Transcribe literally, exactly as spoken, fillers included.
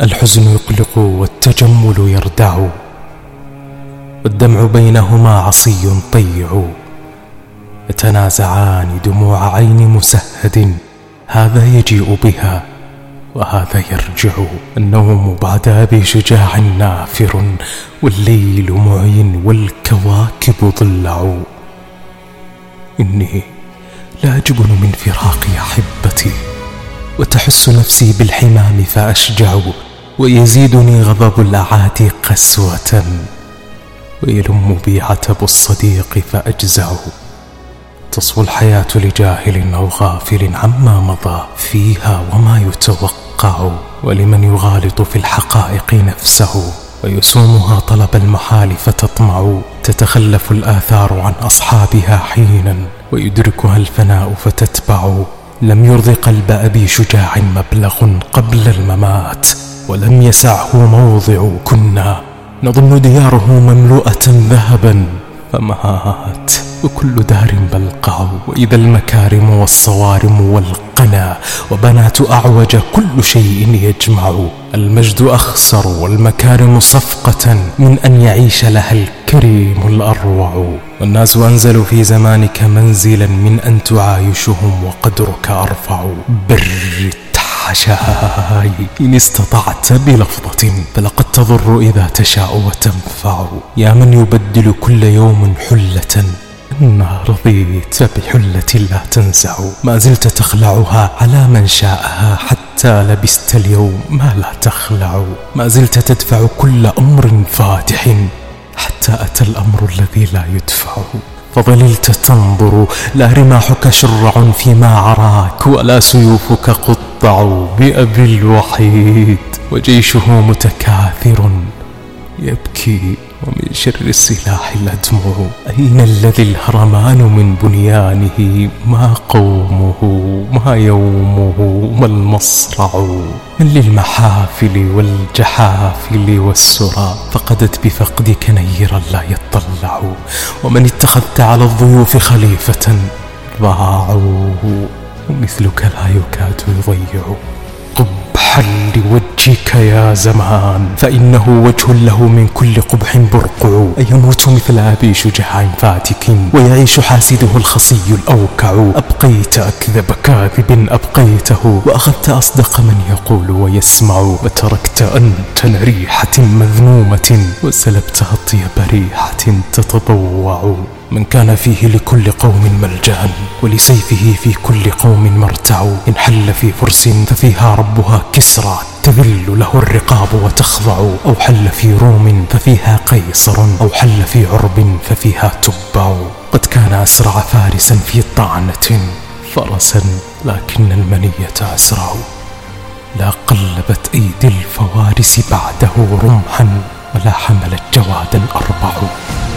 الحزن يقلق والتجمل يردع، والدمع بينهما عصي طيع. يتنازعان دموع عين مسهد، هذا يجيء بها وهذا يرجع. النوم بعد أبي شجاع نافر، والليل معين والكواكب ضلع. إني لا أجبن من فراق أحبتي، وتحس نفسي بالحمام فأشجع. ويزيدني غضب الأعادي قسوة، ويلم بي عتب الصديق فأجزع. تصفو الحياة لجاهل أو غافل عما مضى فيها وما يتوقع. ولمن يغالط في الحقائق نفسه، ويسومها طلب المحال فتطمع. تتخلف الآثار عن أصحابها حينا، ويدركها الفناء فتتبع. لم يرض قلب أبي شجاع مبلغ قبل الممات، ولم يسعه موضع. كنا نظن دياره مملوءة ذهبا، فمات وكل دار بلقع. وإذا المكارم والصوارم والقنا، وبنات أعوج كل شيء يجمع. المجد أخسر والمكارم صفقة، من أن يعيش لها الكريم الأروع. والناس أنزل في زمانك منزلا، من أن تعايشهم وقدرك أرفع. بر عشاي إن استطعت بلفظة، فلقد تضر إذا تشاء وتنفع. يا من يبدل كل يوم حلة، إنا رضيت فبحلة لا تنزع. ما زلت تخلعها على من شاءها، حتى لبست اليوم ما لا تخلع. ما زلت تدفع كل أمر فادح، حتى أتى الأمر الذي لا يدفع. فظللت تنظر، لا رماحك شرع فيما عراك، ولا سيوفك قطع بأبي الوحيد. وجيشه متكاثر يبكي، ومن شر السلاح الأدمع. أين الذي الهرمان من بنيانه؟ ما قومه، ما يومه، ما المصرع؟ من للمحافل والجحافل والسرى، فقدت بفقدك نيرا لا يطلع. ومن اتخذت على الضيوف خليفة ضاعوا، ومثلك لا يكاد يضيع. قبحا لوجهك يا زمان، فإنه وجه له من كل قبح برقع. أيموت مثل أبي شجاع فاتك، ويعيش حاسده الخصي الأوكع. أبقيت أكذب كاذب أبقيته، وأخذت أصدق من يقول ويسمع. وتركت أنتن ريحة مذمومة، وسلبتها الطيب ريحة تتضوع. من كان فيه لكل قوم ملجأ، ولسيفه في كل قوم مرتع. إن حل في فرس ففيها ربها كسرى، تذل له الرقاب وتخضع. أو حل في روم ففيها قيصر، أو حل في عرب ففيها تبع. قد كان أسرع فارسا في طعنة فرسا، لكن المنية أسرع. لا قلبت أيدي الفوارس بعده رمحا، ولا حملت جوادا أربع.